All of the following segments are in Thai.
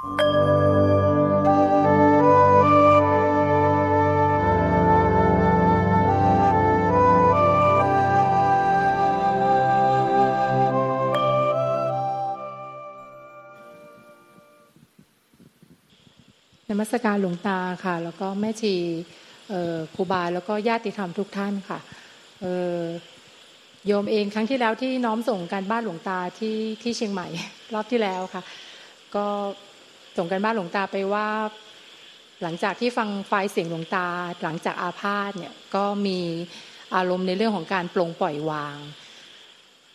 นมัสการหลวงตาค่ะแล้วก็แม่ชีครูบาแล้วก็ญาติธรรมทุกท่านค่ะโยมเองครั้งที่แล้วที่น้อมส่งการบ้านหลวงตาที่เชียงใหม่รอบที่แล้วค่ะก็ส่งการบ้านหลวงตาไปว่าหลังจากที่ฟังไฟล์เสียงหลวงตาหลังจากอาพาธเนี่ยก็มีอารมณ์ในเรื่องของการปลงปล่อยวาง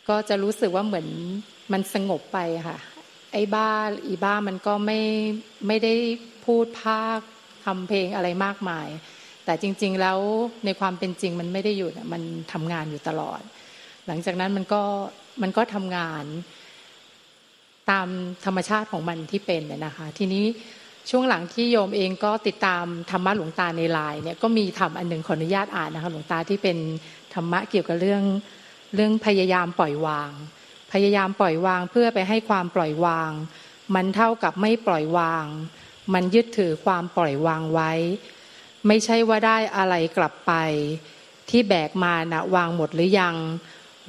ก็จะรู้สึกว่าเหมือนมันสงบไปค่ะไอ้บ้าอีบ้ามันก็ไม่ได้พูดพากทำเพลงอะไรมากมายแต่จริงๆแล้วในความเป็นจริงมันไม่ได้หยุดมันทำงานอยู่ตลอดหลังจากนั้นมันก็ทำงานตามธรรมชาติของมันที่เป็นเนี่ยนะคะทีนี้ช่วงหลังที่โยมเองก็ติดตามธรรมะหลวงตาในไลน์เนี่ยก็มีธรรมอันหนึ่งขออนุญาตอ่านนะคะหลวงตาที่เป็นธรรมะเกี่ยวกับเรื่องพยายามปล่อยวางพยายามปล่อยวางเพื่อไปให้ความปล่อยวางมันเท่ากับไม่ปล่อยวางมันยึดถือความปล่อยวางไว้ไม่ใช่ว่าได้อะไรกลับไปที่แบกมานะวางหมดหรือยัง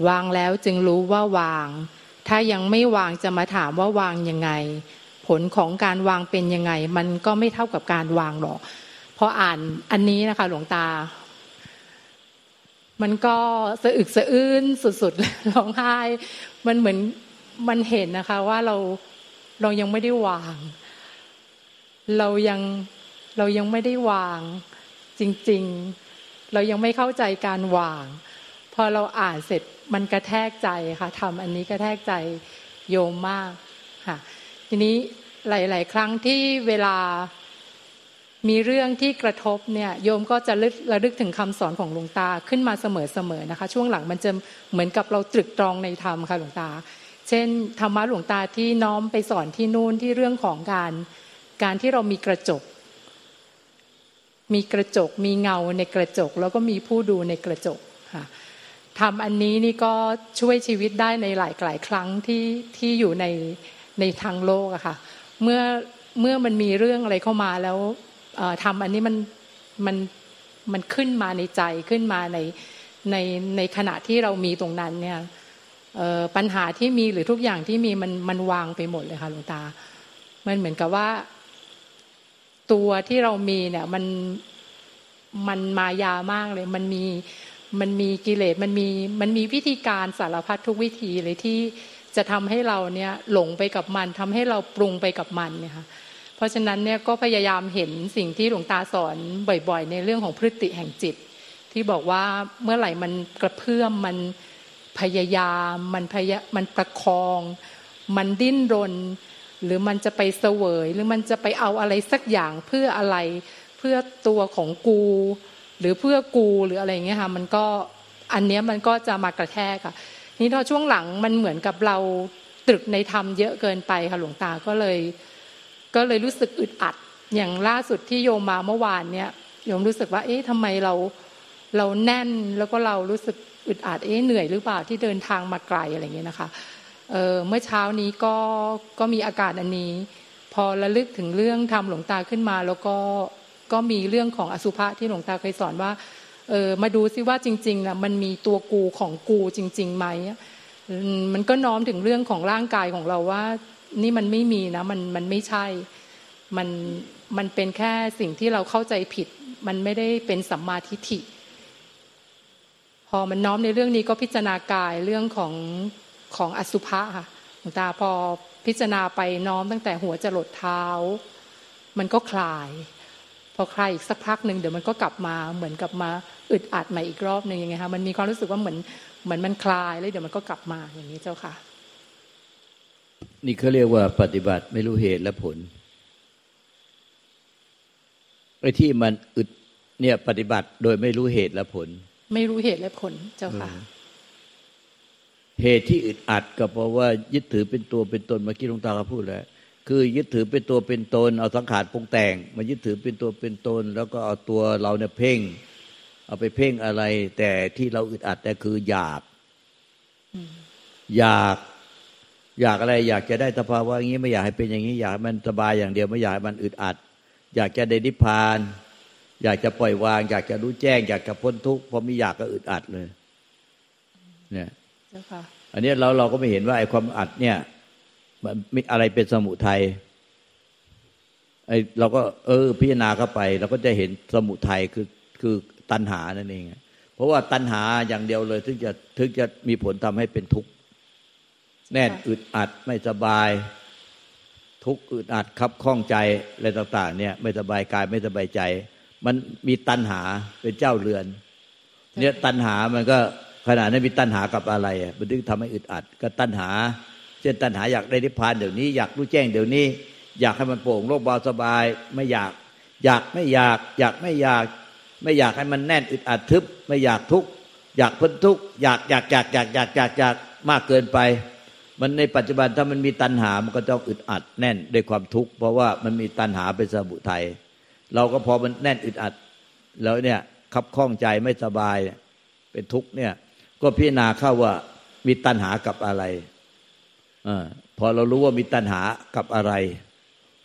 วางแล้วจึงรู้ว่าวางถ้ายังไม่วางจะมาถามว่าวางยังไงผลของการวางเป็นยังไงมันก็ไม่เท่ากับการวางหรอกพออ่านอันนี้นะคะหลวงตามันก็สะอึกสะอื้นสุดๆร้องไห้มันเหมือนมันเห็นนะคะว่าเรายังไม่ได้วางเรายังไม่ได้วางจริงๆเรายังไม่เข้าใจการวางพอเราอ่านเสร็จมันกระแทกใจค่ะทำอันนี้กระแทกใจโยมมากค่ะทีนี้หลายๆครั้งที่เวลามีเรื่องที่กระทบเนี่ยโยมก็จะระลึกถึงคำสอนของหลวงตาขึ้นมาเสมอๆนะคะช่วงหลังมันจะเหมือนกับเราตรึกตรองในธรรมค่ะหลวงตาเช่นธรรมะหลวงตาที่น้อมไปสอนที่นู่นที่เรื่องของการที่เรามีกระจกมีเงาในกระจกแล้วก็มีผู้ดูในกระจกค่ะธรรมอันนี้นี่ก็ช่วยชีวิตได้ในหลายครั้งที่อยู่ในทางโลกอะค่ะเมื่อมันมีเรื่องอะไรเข้ามาแล้วทำอันนี้มันขึ้นมาในใจขึ้นมาในขณะที่เรามีตรงนั้นเนี่ยปัญหาที่มีหรือทุกอย่างที่มีมันวางไปหมดเลยค่ะหลวงตามันเหมือนกับว่าตัวที่เรามีเนี่ยมันมายามากเลยมันมีกิเลสมันมีวิธีการสารพัดทุกวิธีเลยที่จะทำให้เราเนี่ยหลงไปกับมันทำให้เราปรุงไปกับมันเนี่ยค่ะเพราะฉะนั้นเนี่ยก็พยายามเห็นสิ่งที่หลวงตาสอนบ่อยๆในเรื่องของพฤติแห่งจิตที่บอกว่าเมื่อไหร่มันกระเพื่อมมันพยายามมันประคองมันดิ้นรนหรือมันจะไปเสวยหรือมันจะไปเอาอะไรสักอย่างเพื่ออะไรเพื่อตัวของกูหรือเพื่อกูหรืออะไรอย่างเงี้ยค่ะมันก็อันเนี้ยมันก็จะมากระแทกค่ะทีนี้พอช่วงหลังมันเหมือนกับเราตรึกในธรรมเยอะเกินไปค่ะหลวงตาก็เลยรู้สึกอึดอัดอย่างล่าสุดที่โยมมาเมื่อวานเนี่ยโยมรู้สึกว่าเอ๊ะทำไมเราแน่นแล้วก็เรารู้สึกอึดอัดเอ๊ะเหนื่อยหรือเปล่าที่เดินทางมาไกลอะไรอย่างเงี้ยนะคะเมื่อเช้านี้ก็มีอาการอันนี้พอระลึกถึงเรื่องธรรมหลวงตาขึ้นมาแล้วก็มีเรื่องของอสุภะที่หลวงตาเคยสอนว่ามาดูซิว่าจริงๆนะมันมีตัวกูของกูจริงๆไหมมันก็น้อมถึงเรื่องของร่างกายของเราว่านี่มันไม่มีนะมันไม่ใช่มันเป็นแค่สิ่งที่เราเข้าใจผิดมันไม่ได้เป็นสัมมาทิฏฐิพอมันน้อมในเรื่องนี้ก็พิจารณากายเรื่องของอสุภะค่ะหลวงตาพอพิจารณาไปน้อมตั้งแต่หัวจรดเท้ามันก็คลายพอคลายอีกสักพักนึงเดี๋ยวมันก็กลับมาเหมือนกลับมาอึดอัดใหม่อีกรอบนึงยังไงคะมันมีความรู้สึกว่าเหมือนมันคลายแล้วเดี๋ยวมันก็กลับมาอย่างนี้เจ้าค่ะนี่เขาเรียกว่าปฏิบัติไม่รู้เหตุและผลไอ้ที่มันอึดเนี่ยปฏิบัติโดยไม่รู้เหตุและผลไม่รู้เหตุและผลเจ้าค่ะเหตุที่อึดอัดก็เพราะว่ายึดถือเป็นตัวเป็นตนเมื่อกี้หลวงตาก็พูดแล้วคือยึดถือเป็นตัวเป็นตนเอาสังขารปรุงแต่งมายึดถือเป็นตัวเป็นตนแล้วก็เอาตัวเราเนี่ยเพ่งเอาไปเพ่งอะไรแต่ที่เราอึดอัดแต่คืออยาก อยากอะไรอยากจะได้สภาวะอย่างนี้ไม่อยากให้เป็นอย่างนี้อยากมันสบายอย่างเดียวไม่อยากมันอึดอัดอยากจะได้นิพพานอยากจะปล่อยวางอยากจะรู้แจ้งอยากจะพ้นทุกข์พอมีอยากก็อึดอัดเลยเนี่ยอันนี้เราก็ไม่เห็นว่าไอ้ความอัดเนี่ยมันมีอะไรเป็นสมุทัยไอ้เราก็พิจารณาเข้าไปเราก็จะเห็นสมุทัยคือตัณหานั่นเองเพราะว่าตัณหาอย่างเดียวเลยถึงจะมีผลทำให้เป็นทุกข์แน่นอึดอัดไม่สบายทุกข์อึดอัดคับข้องใจอะไรต่างๆเนี่ยไม่สบายกายไม่สบายใจมันมีตัณหาเป็นเจ้าเรือนเนี่ยตัณหามันก็ขณะนั้นมีตัณหากับอะไรมันถึงทำให้อึดอัดก็ตัณหาเช่นตัณหาอยากได้นิพพานเดี๋ยวนี้อยากรู้แจ้งเดี๋ยวนี้อยากให้มันโปร่งโล่งเบาสบายไม่อยากอยากไม่อยากอยากไม่อยากไม่อยากให้มันแน่นอึดอัดทึบไม่อยากทุกข์อยากพ้นทุกข์อยากมากเกินไปมันในปัจจุบันถ้ามันมีตัณหามันก็ต้องอึดอัดแน่นด้วยความทุกข์เพราะว่ามันมีตัณหาเป็นสมุทัยเราก็พอมันแน่นอึดอัดแล้วเนี่ยคับข้องใจไม่สบายเป็นทุกข์เนี่ยก็พิจารณาเข้าว่ามีตัณหากับอะไรพอเรารู้ว่ามีตัณหากับอะไร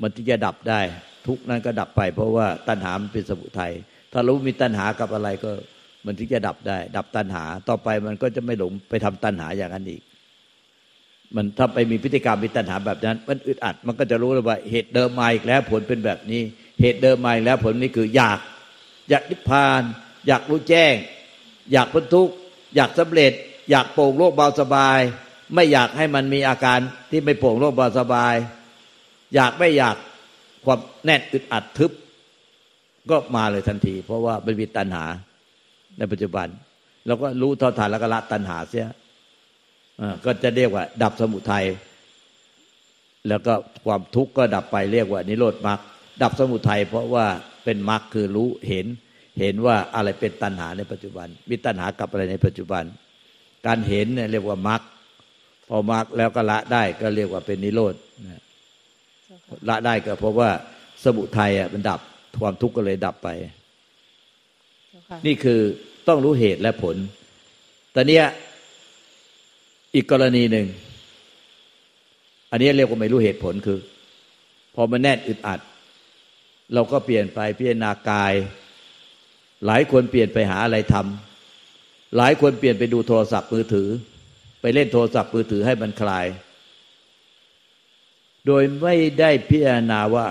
มันถึงจะดับได้ทุกข์นั้นก็ดับไปเพราะว่าตัณหามันเป็นสมุทัยถ้ารู้มีตัณหากับอะไรก็มันถึงจะดับได้ดับตัณหาต่อไปมันก็จะไม่หลงไปทำตัณหาอย่างนั้นอีกมันถ้าไปมีพฤติกรรมมีตัณหาแบบนั้นมันอึดอัดมันก็จะรู้เลยว่าเหตุเดิมมาอีกแล้วผลเป็นแบบนี้เหตุเดิมมาอีกแล้วผลนี่คืออยากนิพพานอยากรู้แจ้งอยากพ้นทุกข์อยากสำเร็จอยากโปร่งโล่งเบาสบายไม่อยากให้มันมีอาการที่ไม่โปร่งโล่งเบาสบายอยากไม่อยากความแน่นอึดอัดทึบก็มาเลยทันทีเพราะว่ามันมีตัณหาในปัจจุบันเราก็รู้เท่าทันแล้วก็ละตัณหาเสียก็จะเรียกว่าดับสมุทัยแล้วก็ความทุกข์ก็ดับไปเรียกว่านิโรธมรรคดับสมุทัยเพราะว่าเป็นมรรคคือรู้เห็นว่าอะไรเป็นตัณหาในปัจจุบันมีตัณหากับอะไรในปัจจุบันการเห็นเนี่ยเรียกว่ามรรคพอมรรคแล้วก็ละได้ก็เรียกว่าเป็นนิโรธละได้ก็เพราะว่าสมุทัยมันดับความทุกข์ก็เลยดับไปนี่คือต้องรู้เหตุและผลแต่เนี้ยอีกกรณีหนึ่งอันนี้เรียกว่าไม่รู้เหตุผลคือพอมันแน่นอึดอัดเราก็เปลี่ยนไปพิจารณากายหลายคนเปลี่ยนไปหาอะไรทำหลายคนเปลี่ยนไปดูโทรศัพท์มือถือไปเล่นโทรศัพท์มือถือให้มันคลายโดยไม่ได้พิจารณาว่า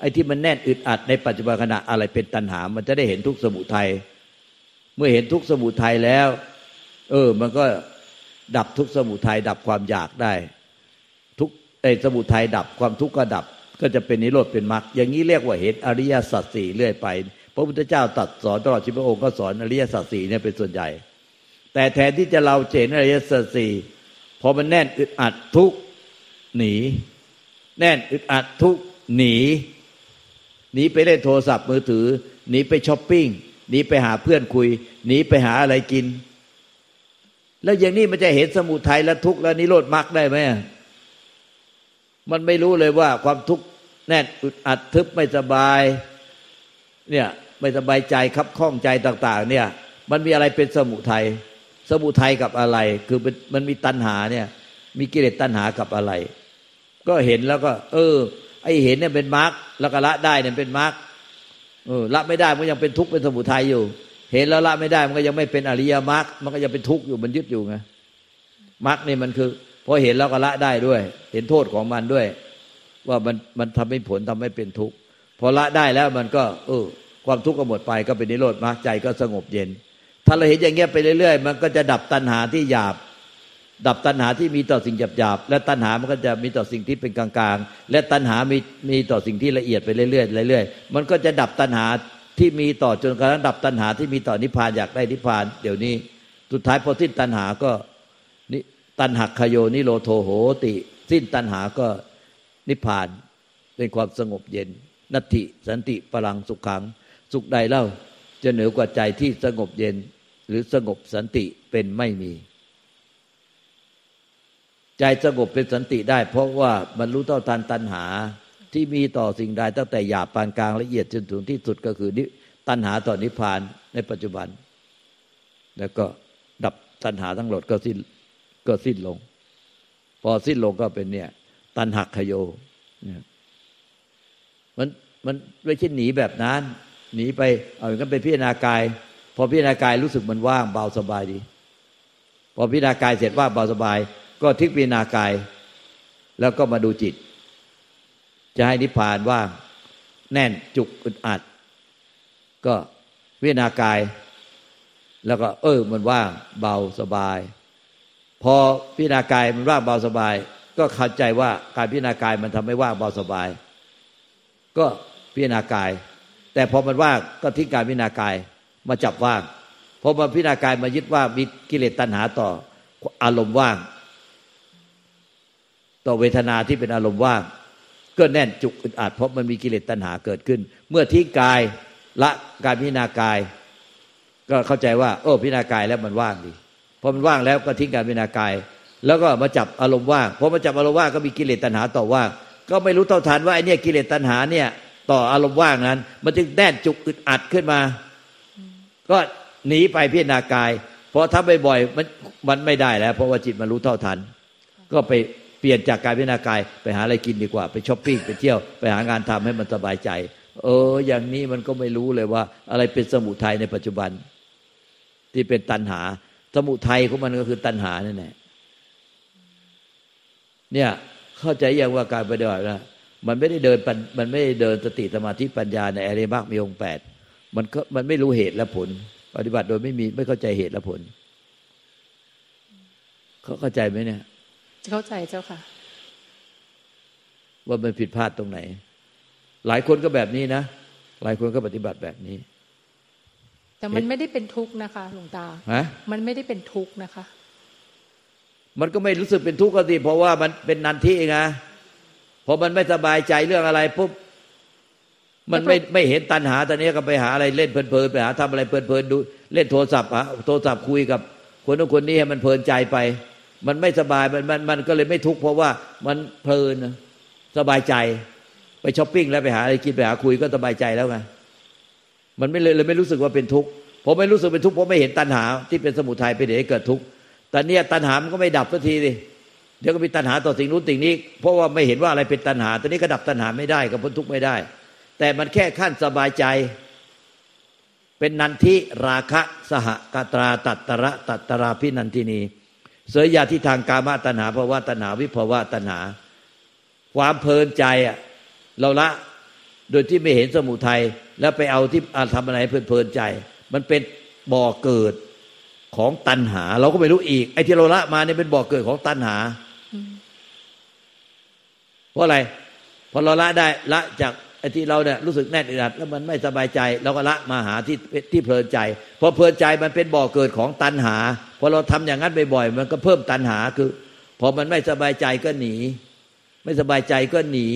ไอ้ที่มันแน่นอึดอัดในปัจจุบันขณะอะไรเป็นตัณหามันจะได้เห็นทุกข์สมุทัยเมื่อเห็นทุกข์สมุทัยแล้วมันก็ดับทุกข์สมุทัยดับความอยากได้ทุกข์ไอ้สมุทัยดับความทุกข์ก็ดับก็จะเป็นนิโรธเป็นมรรคอย่างนี้เรียกว่าเห็นอริยสัจสี่เรื่อยไปพระพุทธเจ้าตรัสสอนตลอดชีวิตพระองค์ก็สอนอริยสัจสี่เนี่ยเป็นส่วนใหญ่แต่แทนที่จะเราเจนอริยสัจสี่พอมันแน่นอึดอัดทุกข์หนีแน่นอึดอัดทุกข์หนีไปเล่นโทรศัพท์มือถือหนีไปช้อปปิ้งหนีไปหาเพื่อนคุยหนีไปหาอะไรกินแล้วอย่างนี้มันจะเห็นสมุทัยและทุกข์และนิโรธมรรคได้ไหมมันไม่รู้เลยว่าความทุกข์แน่นอึดอัดทึบไม่สบายเนี่ยไม่สบายใจคับข้องใจต่างๆเนี่ยมันมีอะไรเป็นสมุทัยกับอะไรคือมันมีตัณหาเนี่ยมีกิเลสตัณหากับอะไรก็เห็นแล้วก็ไอ้เห็นเนี่ยเป็นมรรคแล้วก็ละได้เนี่ยเป็นมรรคละไม่ได้มันยังเป็นทุกข์เป็นสมุทัยอยู่เห็นแล้วละไม่ได้มันก็ยังไม่เป็นอริยมรรคมันก็ยังเป็นทุกข์อยู่มันยึดอยู่ไงมรรคนี่มันคือพอเห็นแล้วก็ละได้ด้วยเห็นโทษของมันด้วยว่ามันทำให้ผลทำให้เป็นทุกข์พอละได้แล้วมันก็ความทุกข์ก็หมดไปก็เป็นนิโรธมรรคใจก็สงบเย็นถ้าเราเห็นอย่างเงี้ยไปเรื่อยๆมันก็จะดับตัณหาที่หยาบดับตัณหาที่มีต่อสิ่งหยาบๆและตัณหามันก็จะมีต่อสิ่งที่เป็นกลางๆและตัณหามีต่อสิ่งที่ละเอียดไปเรื่อยๆมันก็จะดับตัณหาที่มีต่อจนกระทั่งดับตัณหาที่มีต่อนิพพานอยากได้นิพพานเดี๋ยวนี้สุดท้ายพอสิ้นตัณหาก็ตัณหักขโยนิโรโทโหติสิ้นตัณหาก็นิพพานเป็นความสงบเย็นนัตถิสันติปรังสุขังสุขใดเล่าจะเหนือกว่าใจที่สงบเย็นหรือสงบสันติเป็นไม่มีใจสงบเป็นสันติได้เพราะว่ามันรู้เท่าทันตัณหาที่มีต่อสิ่งใดตั้งแต่หยาบปานกลางละเอียดจนถึงที่สุดก็คือตัณหาต่อนิพพานในปัจจุบันแล้วก็ดับตัณหาทั้งหมดก็สิ้นลง พอสิ้นลงก็เป็นเนี่ยตันหักขโยมันไม่ใช่หนีแบบนั้นหนีไปเอาอย่างนั้นไปพิจารณากายพอพิจารณากายรู้สึกมันว่างเบาสบายดีพอพิจารณากายเสร็จว่างเบาสบายก็ทิ้งพิจารณากายแล้วก็มาดูจิตจะให้นิพพานว่างแน่นจุกอึดอัดก็พิจารณากายแล้วก็มันว่างเบาสบายพอพิจารณากายมันว่างเบาสบายก็เข้าใจว่าการพิจารณากายมันทำให้ว่างเบาสบายก็พิจารณากายแต่พอมันว่างก็ทิ้งการพิจารณากายมาจับว่างพอมาพิจารณากายมายึดว่ามีกิเลสตัณหาต่ออารมณ์ว่างต่อเวทนาที่เป็นอารมณ์ว่างก็แน่นจุกอึดอัดเพราะมันมีกิเลสตัณหาเกิดขึ้นเมื่อทิ้งกายละการพิจารณากายก็เข้าใจว่าพิจารณากายแล้วมันว่างดีพอมันว่างแล้วก็ทิ้งการพิจารณากายแล้วก็มาจับอารมณ์ว่างพอมาจับอารมณ์ว่างก็มีกิเลสตัณหาต่อว่างก็ไม่รู้เท่าทันว่าไอ้เนี่ยกิเลสตัณหาเนี่ยต่ออารมณ์ว่างนั้นมันจึงแน่นจุกอึดอัดขึ้นมาก็หนีไปพิจารณากายพอทำบ่อยๆมันไม่ได้แล้วเพราะว่าจิตมันรู้เท่าทันก็ไปเปลี่ยนจากการพิจารณากายไปหาอะไรกินดีกว่าไปช้อปปิ้งไปเที่ยวไปหางานทำให้มันสบายใจอย่างนี้มันก็ไม่รู้เลยว่าอะไรเป็นสมุทัยในปัจจุบันที่เป็นตัณหาสมุทัยของมันก็คือตัณหานั่นแหละเนี่ยเข้าใจอย่างว่าการปฏิบัตินะมันไม่ได้เดินสติสมาธิปัญญาในอริยมรรคมีองค์8มันไม่รู้เหตุและผลปฏิบัติโดยไม่เข้าใจเหตุและผลเข้าใจไหมเนี่ยเข้าใจเจ้าค่ะว่ามันผิดพลาดตรงไหนหลายคนก็แบบนี้นะหลายคนก็ปฏิบัติแบบนี้แต่มันไม่ได้เป็นทุกข์นะคะหลวงตามันไม่ได้เป็นทุกข์นะคะมันก็ไม่รู้สึกเป็นทุกข์ก็สิเพราะว่ามันเป็นนันทิไงพอมันไม่สบายใจเรื่องอะไรปุ๊บมันไม่เห็นตัณหาตอนนี้ก็ไปหาอะไรเล่นเพลินๆไปหาทำอะไรเพลินๆดูเล่นโทรศัพท์คุยกับคนนู้นคนนี้ให้มันเพลินใจไปมันไม่สบายมันก็เลยไม่ทุกข์เพราะว่ามันเพลินสบายใจไปช้อปปิ้งแล้วไปหาอะไรกินไปหาคุยก็สบายใจแล้วไงมันไม่เลยไม่รู้สึกว่าเป็นทุกข์เพราะไม่รู้สึกเป็นทุกข์เพราะไม่เห็นตัณหาที่เป็นสมุทัยเป็นเหตุให้เกิดทุกข์แต่เนี่ยตัณหามันก็ไม่ดับสักทีสิเดี๋ยวก็มีตัณหาต่อสิ่งนู้นสิ่งนี้เพราะว่าไม่เห็นว่าอะไรเป็นตัณหาตอนนี้ก็ดับตัณหาไม่ได้ก็พ้นทุกข์ไม่ได้แต่มันแค่ขั้นสบายใจเป็นนันทิราคะสหกตราตัตตระพินันทินีเสยยาที่ทางกามตัณหาภวตัณหาวิภวตัณหาความเพลินใจอ่ะเราละโดยที่ไม่เห็นสมุทัยแล้วไปเอาที่ทำอะไรเพลินใจมันเป็นบ่อเกิดของตัณหาเราก็ไม่รู้อีกไอ้ที่เราละมาเนี่ยเป็นบ่อเกิดของตัณหาเพราะอะไรพอเราละได้ละจากไอ้ที่เราเนี่ยรู้สึกแน่นอึดอัดแล้วมันไม่สบายใจเราก็ละมาหาที่เพลินใจพอเพลินใจมันเป็นบ่อเกิดของตัณหาพอเราทำอย่างนั้นบ่อยๆมันก็เพิ่มตัณหาคือพอมันไม่สบายใจก็หนีไม่สบายใจก็หนี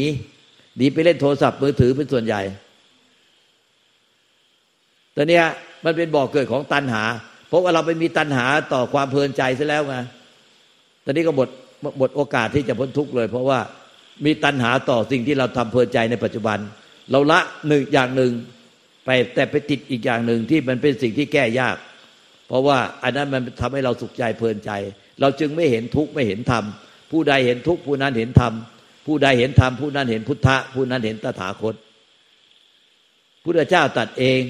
ไปเล่นโทรศัพท์มือถือเป็นส่วนใหญ่แต่เนี่ยมันเป็นบ่อเกิดของตัณหาเพราะว่าเราไปมีตัณหาต่อความเพลินใจซะแล้วไงตอนนี้ก็หมดโอกาสที่จะพ้นทุกข์เลยเพราะว่ามีตัณหาต่อสิ่งที่เราทำเพลินใจในปัจจุบันเราละหนึ่งอย่างหนึ่งไปแต่ไปติดอีกอย่างหนึ่งที่มันเป็นสิ่งที่แก้ยากเพราะว่าอันนั้นมันทำให้เราสุขใจเพลินใจเราจึงไม่เห็นทุกข์ไม่เห็นธรรมผู้ใดเห็นทุกข์ผู้นั้นเห็นธรรมผู้ใดเห็นธรรมผู้นั้นเห็นพุทธะผู้นั้นเห็นตถาคตพุทธเจ้าตรัสเอง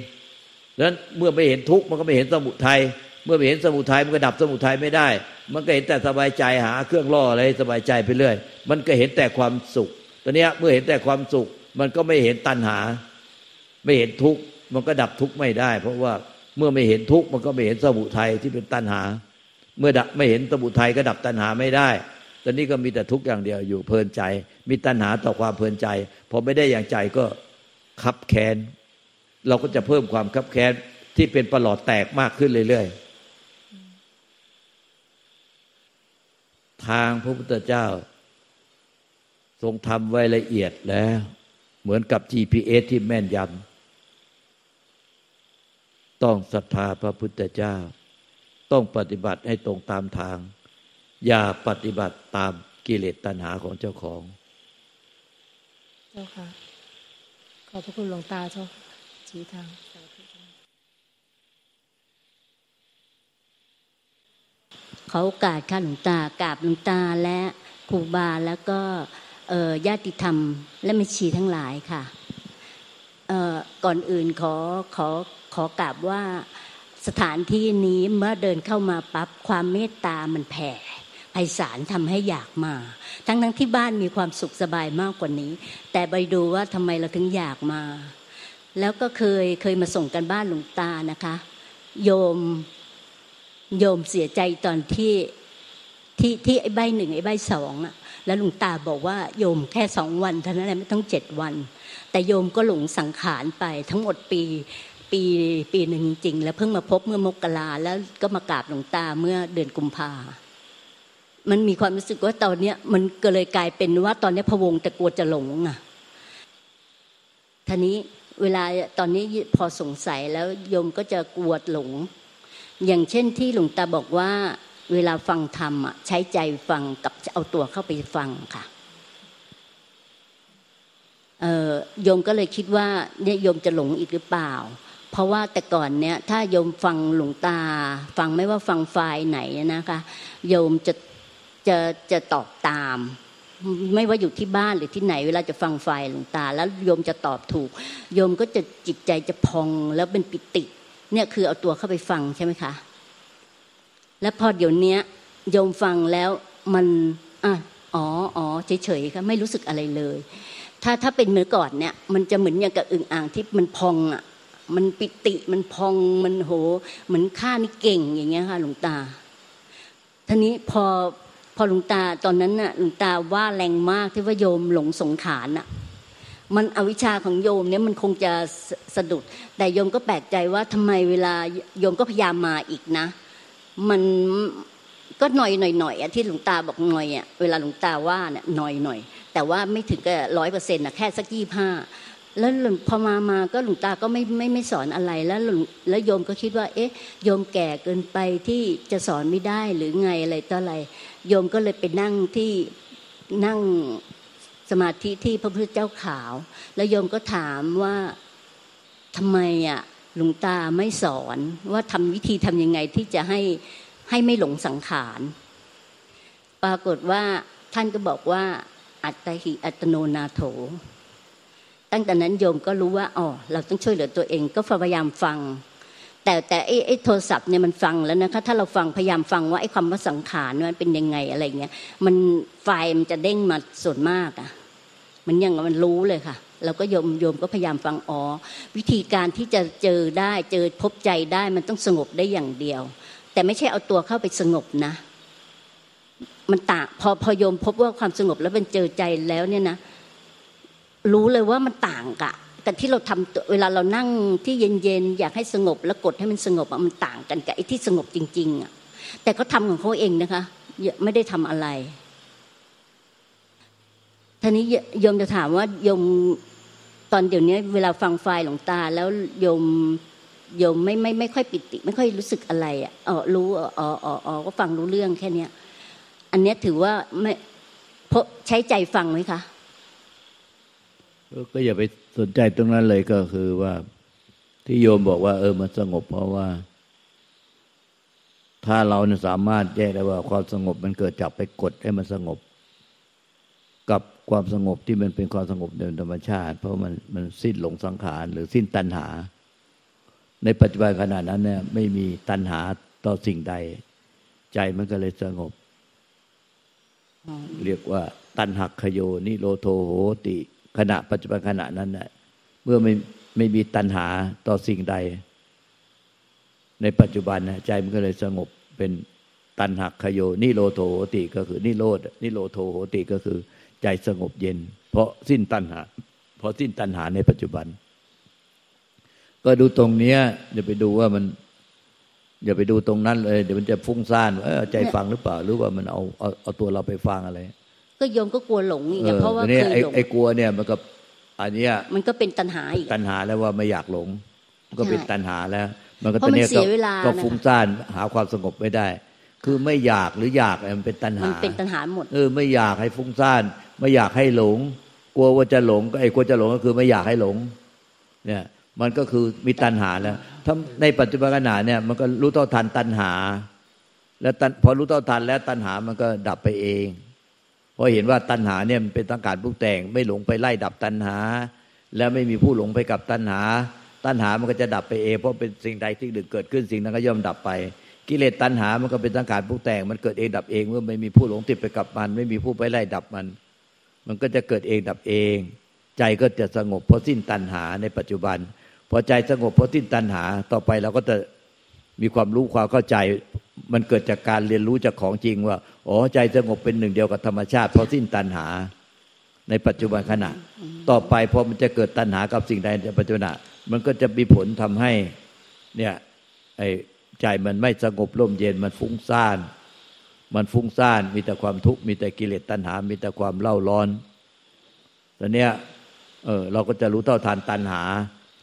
ดังนั้นเมื่อไม่เห็นทุกข์มันก็ไม่เห็นสมุทัยเมื่อไม่เห็นสมุทัยมันก็ดับสมุทัยไม่ได้มันก็เห็นแต่สบายใจหาเครื่องล่ออะไรสบายใจไปเรื่อยมันก็เห็นแต่ความสุขตอนนี้เมื่อเห็นแต่ความสุขมันก็ไม่เห็นตัณหาไม่เห็นทุกข์มันก็ดับทุกข์ไม่ได้เพราะว่าเมื่อไม่เห็นทุกข์มันก็ไม่เห็นสมุทัยที่เป็นตัณหาเมื่อดับไม่เห็นสมุทัยก็ดับตัณหาไม่ได้ตอนนี้ก็มีแต่ทุกข์อย่างเดียวอยู่เพลินใจมีตัณหาต่อความเพลินใจพอไม่ได้อย่างใจก็คับแค้นเราก็จะเพิ่มความคับแค้นที่เป็นปลอดแตกมากขึ้นเรื่อยๆทางพระพุทธเจ้าทรงทำไว้ละเอียดแล้วเหมือนกับ GPS ที่แม่นยำต้องศรัทธาพระพุทธเจ้าต้องปฏิบัติให้ตรงตามทางอย่าปฏิบัติตามกิเลสตัณหาของเจ้าของเจ้าค่ะขอบพระคุณหลวงตาเจ้าชี้ทางเขาโอกาสค่ะหลวงตากราบหลวงตาและ ครูบาแล้วก็ญาติธรรมและแม่ชีทั้งหลายค่ะก่อนอื่นขอกราบว่าสถานที่นี้เมื่อเดินเข้ามาปั๊บความเมตตามันแผ่ไพศาลทำให้อยากมาทั้งที่บ้านมีความสุขสบายมากกว่านี้แต่ไปดูว่าทำไมเราถึงอยากมาแล้วก็เคยมาส่งกันบ้านหลวงตานะคะโยมเสียใจตอนที่ไอ้ใบหนึ่งไอ้ใบสองอะแล้วหลวงตาบอกว่าโยมแค่2วันเท่านั้นแหละไม่ต้อง7วันแต่โยมก็หลงสังขารไปทั้งหมดปีนึงจริงๆแล้วเพิ่งมาพบเมื่อมกราแล้วก็มากราบหลวงตาเมื่อเดือนกุมภามันมีความรู้สึกว่าตอนเนี้ยมันก็เลยกลายเป็นว่าตอนนี้พะวงแต่กลัวจะหลงอ่ะทีนี้เวลาตอนนี้พอสงสัยแล้วโยมก็จะกลัวหลงอย่างเช่นที่หลวงตาบอกว่าเวลาฟังธรรมอ่ะใช้ใจฟังกับเอาตัวเข้าไปฟังค่ะโยมก็เลยคิดว่าเนี่ยโยมจะหลงอีกหรือเปล่าเพราะว่าแต่ก่อนเนี่ยถ้าโยมฟังหลวงตาฟังไม่ว่าฟังฝ่ายไหนนะคะโยมจะตอบตามไม่ว่าอยู่ที่บ้านหรือที่ไหนเวลาจะฟังฝ่ายหลวงตาแล้วโยมจะตอบถูกโยมก็จะจิตใจจะพองแล้วเป็นปิติเนี่ยคือเอาตัวเข้าไปฟังใช่ไหมคะแล้วพอเดี๋ยวนี้โยมฟังแล้วมันอ๋อเฉยๆค่ะไม่รู้สึกอะไรเลยถ้าเป็นเมื่อก่อนเนี่ยมันจะเหมือนอย่างกับอึ่งอ่างที่มันพองอ่ะมันปิติมันพองมันโหเหมือนข้านี่เก่งอย่างเงี้ยค่ะหลวงตาทีนี้พอหลวงตาตอนนั้นน่ะหลวงตาว่าแรงมากที่ว่าโยมหลงสังขารน่ะมันอวิชชาของโยมเนี่ยมันคงจะสะดุดแต่โยมก็แปลกใจว่าทำไมเวลาโยมก็พยายามมาอีกนะมันก็หน่อยอ่ะที่หลวงตาบอกหน่อยอ่ะเวลาหลวงตาว่าเนี่ยหน่อยแต่ว่าไม่ถึงกับ 100% น่ะแค่สัก25แล้วพอมาก็หลวงตาก็ไม่สอนอะไรแล้วโยมก็คิดว่าเอ๊ะโยมแก่เกินไปที่จะสอนไม่ได้หรือไงอะไรต่ออะไรโยมก็เลยไปนั่งสมาธิที่พระพุทธเจ้าขาวแล้วโยมก็ถามว่าทำไมอ่ะหลวงตาไม่สอนว่าทำวิธีทำยังไงที่จะให้ไม่หลงสังขารปรากฏว่าท่านก็บอกว่าอัตหิอัตโนนาโถตั้งแต่นั้นโยมก็รู้ว่าอ๋อเราต้องช่วยเหลือตัวเองก็พยายามฟังแต่ไอ้โทรศัพท์เนี่ยมันฟังแล้วนะคะถ้าเราฟังพยายามฟังว่าไอ้ความว่าสังขารมันเป็นยังไงอะไรเงี้ยมันไฟมันจะเด้งมาส่วนมากอ่ะมันยังมันรู้เลยค่ะเราก็โยมก็พยายามฟังอ๋อวิธีการที่จะเจอได้เจอพบใจได้มันต้องสงบได้อย่างเดียวแต่ไม่ใช่เอาตัวเข้าไปสงบนะมันต่างพอโยมพบว่าความสงบแล้วเป็นเจอใจแล้วเนี่ยนะรู้เลยว่ามันต่างกะแต่ที่เราทำเวลาเรานั่งที่เย็นๆอยากให้สงบแล้วกดให้มันสงบมันต่างกันกับไอ้ที่สงบจริงๆอ่ะแต่เขาทำของเขาเองนะคะไม่ได้ทำอะไรทีนี้โยมจะถามว่าโยมตอนเดี๋ยวนี้เวลาฟังไฟหลวงตาแล้วโยมไม่ค่อยปิติไม่ค่อยรู้สึกอะไรอ่ะรู้อ๋อก็ฟังรู้เรื่องแค่เนี้ยอันเนี้ยถือว่าไม่ใช้ใจฟังไหมคะก็อย่าไปสนใจตรงนั้นเลยก็คือว่าที่โยมบอกว่ามันสงบเพราะว่าถ้าเราเนี่ยสามารถแยกได้ว่าความสงบมันเกิดจากไปกดให้มันสงบกับความสงบที่มันเป็นความสงบโดยธรรมชาติเพราะมันสิ้นหลงสังขารหรือสิ้นตัณหาในปัจจุบันขณะนั้นเนี่ยไม่มีตัณหาต่อสิ่งใดใจมันก็เลยสงบเรียกว่าตัณหักขโยนิโรโธโหติขณะปัจจุบันขณะนั้นน่ะเมื่อไม่มีตัณหาต่อสิ่งใดในปัจจุบันนะใจมันก็เลยสงบเป็นตัณหักขโยนิโรโธโหติก็คือนิโรโธโหติก็คือใจสงบเย็นเพราะสิ้นตัณหาในปัจจุบันก็ดูตรงเนี้ยอย่าไปดูว่ามันอย่าไปดูตรงนั้นเลยเดี๋ยวมันจะฟุ้งซ่านว่าใจฟังหรือเปล่าหรือว่ามันเอาตัวเราไปฟังอะไรก็โยมก็กลัวหลงอีกเพราะว่าเคยหลงไอ้กลัวเนี่ยมันก็อันเนี้ยมันก็เป็นตัณหาอีกตัณหาแล้วว่าไม่อยากหลงก็เป็นตัณหาแล้วมันก็ตอนเนี้ยก็ฟุ้งซ่านหาความสงบไม่ได้คือไม่อยากหรืออยากมันเป็นตัณหามันเป็นตัณหาหมดไม่อยากให้ฟุ้งซ่านไม่อยากให้หลงกลัวว่าจะหลงก็ไอ้กลัวจะหลงก็คือไม่อยากให้หลงเนี่ยมันก็คือมีตัณหาแล้วถ้าในปัจจุบันขณะเนี่ยมันก็รู้เท่าทันตัณหาแล้วพอรู้เท่าทันแล้วตัณหามันก็ดับไปเอง เพราะเห็นว่าตัณหาเนี่ยมันเป็นสังขารปรุงแต่งไม่หลงไปไล่ดับตัณหาแล้วไม่มีผู้หลงไปกับตัณหาตัณหามันก็จะดับไปเองเพราะเป็นสิ่งใดสิ่งหนึ่งเกิดขึ้นสิ่งนั้นก็ย่อมดับไปกิเลสตัณหามันก็เป็นสังขารปรุงแต่งมันเกิดเองดับเองเมื่อไม่มีผู้หลงติดไปกับมันไม่มีผู้ไปไล่ดับมันมันก็จะเกิดเองดับเองใจก็จะสงบเพราะสิ้นตัณหาในปัจจุบันพอใจสงบเพราะสิ้นตัณหาต่อไปเราก็จะมีความรู้ความเข้าใจมันเกิดจากการเรียนรู้จากของจริงว่าอ๋อใจสงบเป็นหนึ่งเดียวกับธรรมชาติเพราะสิ้นตัณหาในปัจจุบันขณะต่อไปพอมันจะเกิดตัณหากับสิ่งใดในปัจจุบันมันก็จะมีผลทำให้เนี่ยไอ้ใจมันไม่สงบร่มเย็นมันฟุ้งซ่านมีแต่ความทุกข์มีแต่กิเลสตัณหามีแต่ความเล่าร้อนตอนเนี้ยเราก็จะรู้เท่าทันตัณหา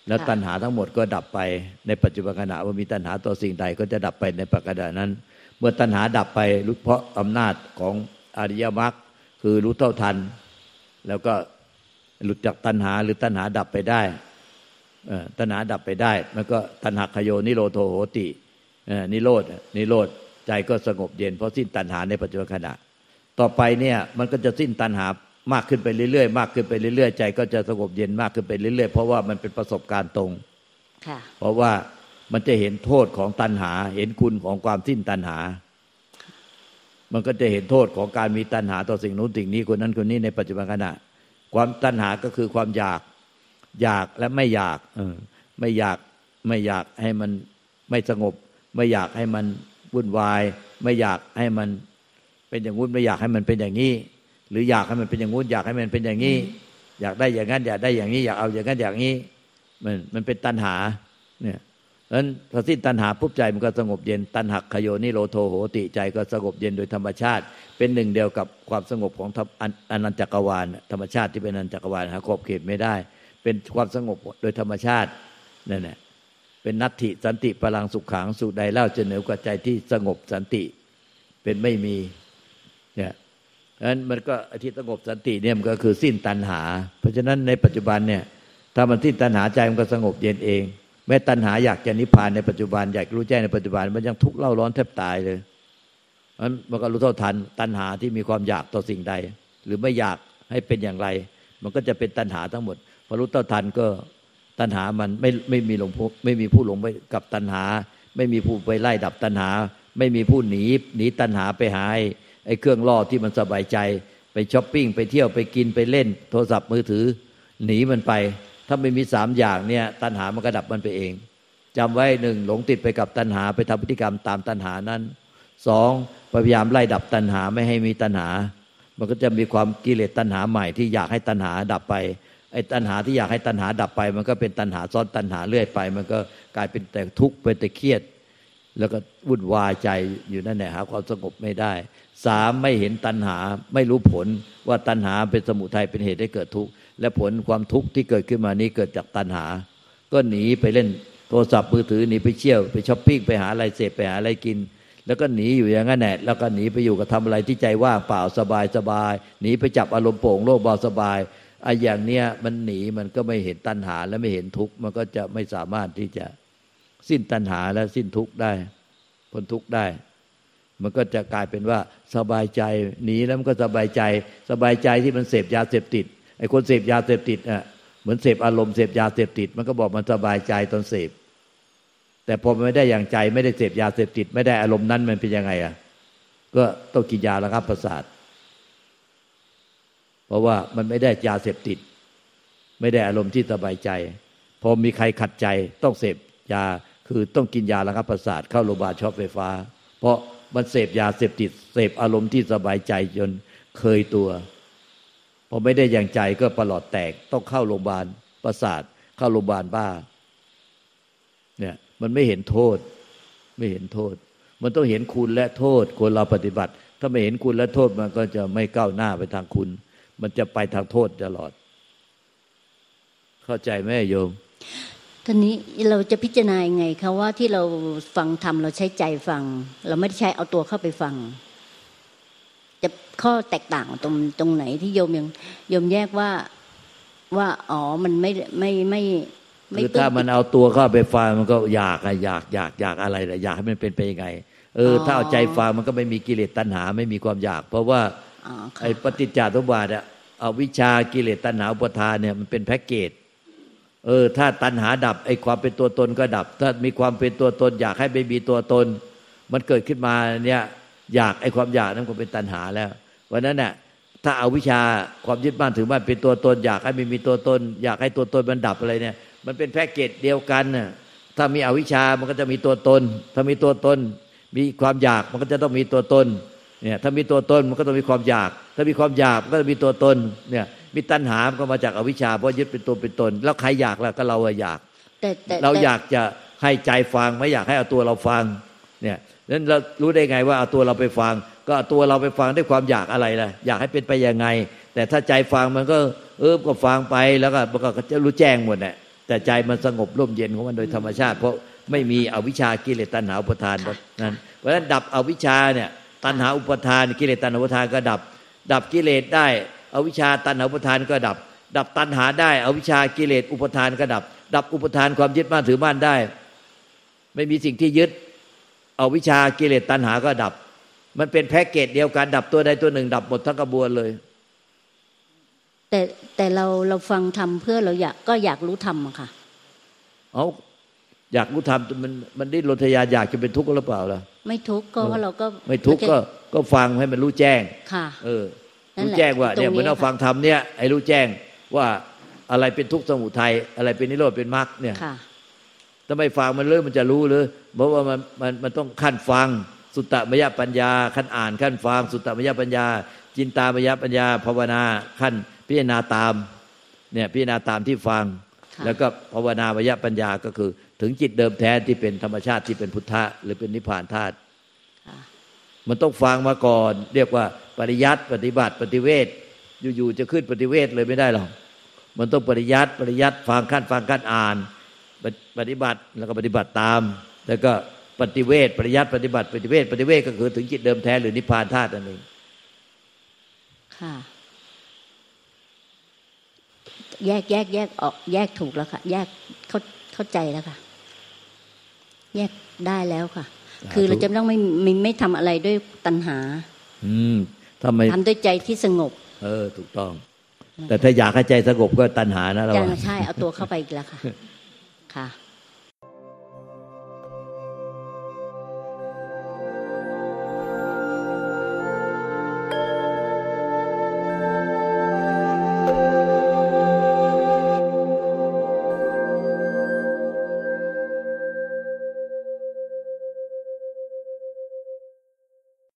แล้วตัณหาทั้งหมดก็ดับไปในปัจจุบันขณะว่ามีตัณหาต่อสิ่งใดก็จะดับไปในปัจจุบันนั้นเมื่อตัณหาดับไปเพราะอำนาจของอริยมรรคคือรู้เท่าทันแล้วก็หลุดจากตัณหาหรือตัณหาดับไปได้ตัณหาดับไปได้มันก็ตัณหคโยนิโรโธโหตินิโรธใจก็สงบเย็นเพราะสิ้นตัณหาในปัจจุบันขณะต่อไปเนี่ยมันก็จะสิ้นตัณหามากขึ้นไปเรื่อยๆมากขึ้นไปเรื่อยๆใจก็จะสงบเย็นมากขึ้นไปเรื่อยๆเพราะว่ามันเป็นประสบการณ์ตรงเพราะว่ามันจะเห็นโทษของตัณหาเห็นคุณของความสิ้นตัณหามันก็จะเห็นโทษของการมีตัณหาต่อสิ่งนู้นสิ่งนี้คนนั้นคนนี้ในปัจจุบันขณะความตัณหาก็คือความอยากและไม่อยากไม่อยากให้มันไม่สงบไม่อยากให้มันวุ่นวายไม่อยากให้มันเป็นอย่างนู้นไม่อยากให้มันเป็นอย่างนี้หรืออยากให้มันเป็นอย่างนู้นอยากให้มันเป็นอย่างนี้อยากได้อย่างนั้นอยากได้อย่างนี้อยากเอาอย่างนั้นอย่างนี้มันเป็นตัณหาเนี่ยงั้นพอสิ้นตัณหาปุ๊บใจมันก็สงบเย็นตัณหคโยนิโรโธโหติใจก็สงบเย็นโดยธรรมชาติเป็นหนึ่งเดียวกับความสงบของอนันตจักรวาลธรรมชาติที่เป็นอนันตจักรวาลหาขอบเขตไม่ได้เป็นความสงบโดยธรรมชาตินั่นแหละเป็นนัตถิสันติพลังสุขขังสุขใดเล่าจะเหนือกว่าใจที่สงบสันติเป็นไม่มีเนี่ยงั้นมันก็อธิสงบสันติเนี่ยมันก็คือสิ้นตัณหาเพราะฉะนั้นในปัจจุบันเนี่ยถ้ามันสิ้นตัณหาใจมันก็สงบเย็นเองแม้ตัณหาอยากจะนิพพานในปัจจุบันอยากรู้แจ้งในปัจจุบันมันยังทุกข์เล่าร้อนแทบตายเลยงั้นมันก็รู้เท่าทันตัณหาที่มีความอยากต่อสิ่งใดหรือไม่อยากให้เป็นอย่างไรมันก็จะเป็นตัณหาทั้งหมดพอรู้เท่าทันก็ตัณหามันไม่มีผู้หลงไปกับตัณหาไม่มีผู้ไปไล่ดับตัณหาไม่มีผู้หนีตัณหาไปหาไอ้เครื่องล่อที่มันสบายใจไปช้อปปิ้งไปเที่ยวไปกินไปเล่นโทรศัพท์มือถือหนีมันไปถ้าไม่มี3อย่างเนี่ยตัณหามันก็ดับมันไปเองจำไว้1หลงติดไปกับตัณหาไปทำพฤติกรรมตามตัณหานั้น2พยายามไล่ดับตัณหาไม่ให้มีตัณหามันก็จะมีความกิเลสตัณหาใหม่ที่อยากให้ตัณหาดับไปไอ้ตัณหาที่อยากให้ตัณหาดับไปมันก็เป็นตัณหาซ้อนตัณหาเรื่อยไปมันก็กลายเป็นแต่ทุกข์เป็นแต่เครียดแล้วก็วุ่นวายใจอยู่นั่นแหละหาความสงบไม่ได้3ไม่เห็นตัณหาไม่รู้ผลว่าตัณหาเป็นสมุทัยเป็นเหตุให้เกิดทุกข์และผลความทุกข์ที่เกิดขึ้นมานี้เกิดจากตัณหาก็หนีไปเล่นโทรศัพท์มือถือหนีไปเที่ยวไปช้อปปิ้งไปหาอะไรเสพไปหาอะไรกินแล้วก็หนีอยู่อย่างนั้นแหละแล้วก็หนีไปอยู่กับทำอะไรที่ใจว่างเปล่าสบายๆหนีไปจับอารมณ์โป่งโลกเบาสบายไอ้อย่างเนี้ยมันหนีมันก็ไม่เห็นตัณหาและไม่เห็นทุกข์มันก็จะไม่สามารถที่จะสิ้นตัณหาและสิ้นทุกข์ได้พ้นทุกข์ได้มันก็จะกลายเป็นว่าสบายใจหนีแล้วมันก็สบายใจที่มันเสพยาเสพติดไอ้คนเสพยาเสพติดน่ะเหมือนเสพอารมณ์เสพยาเสพติดมันก็บอกมันสบายใจตอนเสพแต่พอไม่ได้อย่างใจไม่ได้เสพยาเสพติดไม่ได้อารมณ์นั้นมันเป็นยังไงอ่ะก็ต้องกินยาระงับประสาทเพราะว่ามันไม่ได้ยาเสพติดไม่ได้อารมณ์ที่สบายใจพอมีใครขัดใจต้องเสพยาคือต้องกินยาระงับประสาทเข้าโรงพยาบาลช็อตไฟฟ้าเพราะมันเสพยาเสพติดเสพอารมณ์ที่สบายใจจนเคยตัวพอไม่ได้อย่างใจก็ประหลอดแตกต้องเข้าโรงพยาบาลประสาทเข้าโรงพยาบาลบ้าเนี่ยมันไม่เห็นโทษไม่เห็นโทษมันต้องเห็นคุณและโทษคนเราปฏิบัติถ้าไม่เห็นคุณและโทษมันก็จะไม่ก้าวหน้าไปทางคุณมันจะไปทางโทษตลอดเข้าใจไหมโยมทีนี้เราจะพิจารณายังไงคะว่าที่เราฟังธรรมเราใช้ใจฟังเราไม่ได้ใช้เอาตัวเข้าไปฟังจะข้อแตกต่างตรงไหนที่โยมแยกว่าอ๋อมันไม่คือถ้ามันเอาตัวเข้าไปฟังมันก็อยากอะไรล่ะอยากให้มันเป็นไปยังไงถ้าเอาใจฟังมันก็ไม่มีกิเลสตัณหาไม่มีความอยากเพราะว่า ไอ้ปฏิจจสมุปบาทอะอวิชชากิเลสตัณหาอุปาทานเนี่ยมันเป็นแพ็กเกจถ้าตัณหาดับไอ้ความเป็นตัวตนก็ดับถ้ามีความเป็นตัวตนอยากให้ไม่มีตัวตนมันเกิดขึ้นมาเนี่ยอยากไอ้ความอยากนั้นก็เป็นตัณหาแล้ววันนั้นน่ะถ้าอวิชชาความยึดมั่นถือมั่นเป็นตัวตนอยากให้ไม่มีตัวตนอยากให้ตัวตนมันดับอะไรเนี่ยมันเป็นแพ็กเกจเดียวกันน่ะถ้ามีอวิชชามันก็จะมีตัวตนถ้ามีตัวตนมีความอยากมันก็จะต้องมีตัวตนเนี่ยถ้ามีตัวตนมันก็ต้องมีความอยากถ้ามีความอยากมันก็จะมีตัวตนเนี่ยมีตัณหามันก็มาจากอวิชชาเพราะยึดเป็นตัวเป็นตนแล้วใครอยากล่ะก็เราอยากเราอยากจะให้ใจฟังไม่อยากให้เอาตัวเราฟังเนี่ยนั้นเรารู้ได้ไงว่าเอาตัวเราไปฟังก็เอาตัวเราไปฟังด้วยความอยากอะไรล่ะอยากให้เป็นไปยังไงแต่ถ้าใจฟังมันก็ก็ฟังไปแล้วก็มันก็จะรู้แจ้งหมดแหละแต่ใจมันสงบร่มเย็นของมันโดยธรรมชาติเพราะไม่มีอวิชชากิเลสตัณหาอุปาทานนั้นเพราะฉะนั้นดับอวิชชาเนี่ยตัณหาอุปาทานกิเลสตัณหาอุปาทานก็ดับดับกิเลสได้อวิชชาตัณหาอุปาทานก็ดับดับตัณหาได้อวิชชากิเลสอุปาทานก็ดับดับอุปาทานความยึดมั่นถือมั่นได้ไม่มีสิ่งที่ยึดอวิชชากิเลสตัณหาก็ดับมันเป็นแพ็กเกจเดียวกันดับตัวใดตัวหนึ่งดับหมดทั้งกระบวนเลยแต่เราฟังธรรมเพื่อเราอยากก็อยากรู้ธรรมอะค่ะอยากรู้ธรรมมันดิ้นรนทยานอยากจะเป็นทุกข์หรือเปล่าล่ะไม่ทุกข์ก็ว่าเราก็ไม่ทุกข์ก็ฟังให้มันรู้แจ้งค่ะรู้แจ้งว่าเนี่ยเหมือนเราฟังธรรมเนี่ยไอ้รู้แจ้งว่าอะไรเป็นทุกข์สมุทัยอะไรเป็นนิโรธเป็นมรรคเนี่ยถ้าไม่ฟังมันมันจะรู้หรือเพราะว่ามันต้องขั้นฟังสุตตมยปัญญาขั้นอ่านขั้นฟังสุตตมยปัญญาจินตามยปัญญาภาวนาขั้นพิจารณาตามเนี่ยพิจารณาตามที่ฟังแล้วก็ภาวนามยปัญญาก็คือถึงจิตเดิมแท้ที่เป็นธรรมชาติที่เป็นพุทธะหรือเป็นนิพพานธาตุมันต้องฟังมาก่อนเรียกว่าปริยัติปฏิบัติปฏิเวทอยู่ๆจะขึ้นปฏิเวทเลยไม่ได้หรอกมันต้องปริยัติฟังขั้นอ่านปฏิบัติแล้วก็ปฏิบัติตามแล้วก็ปฏิเวทปริยัติปฏิบัติปฏิเวทก็คือถึงจิตเดิมแท้หรือนิพพานธาตุนั่นเองค่ะแยกออกแยกถูกแล้วค่ะแยกเข้าใจแล้วค่ะแยกได้แล้วค่ะคือเราจะต้องไม่ทำอะไรด้วยตัณหาทำด้วยใจที่สงบถูกต้องแต่ถ้าอยากให้ใจสงบก็ตัณหานะเราใช่เอาตัวเข้าไปอีกแล้วค่ะ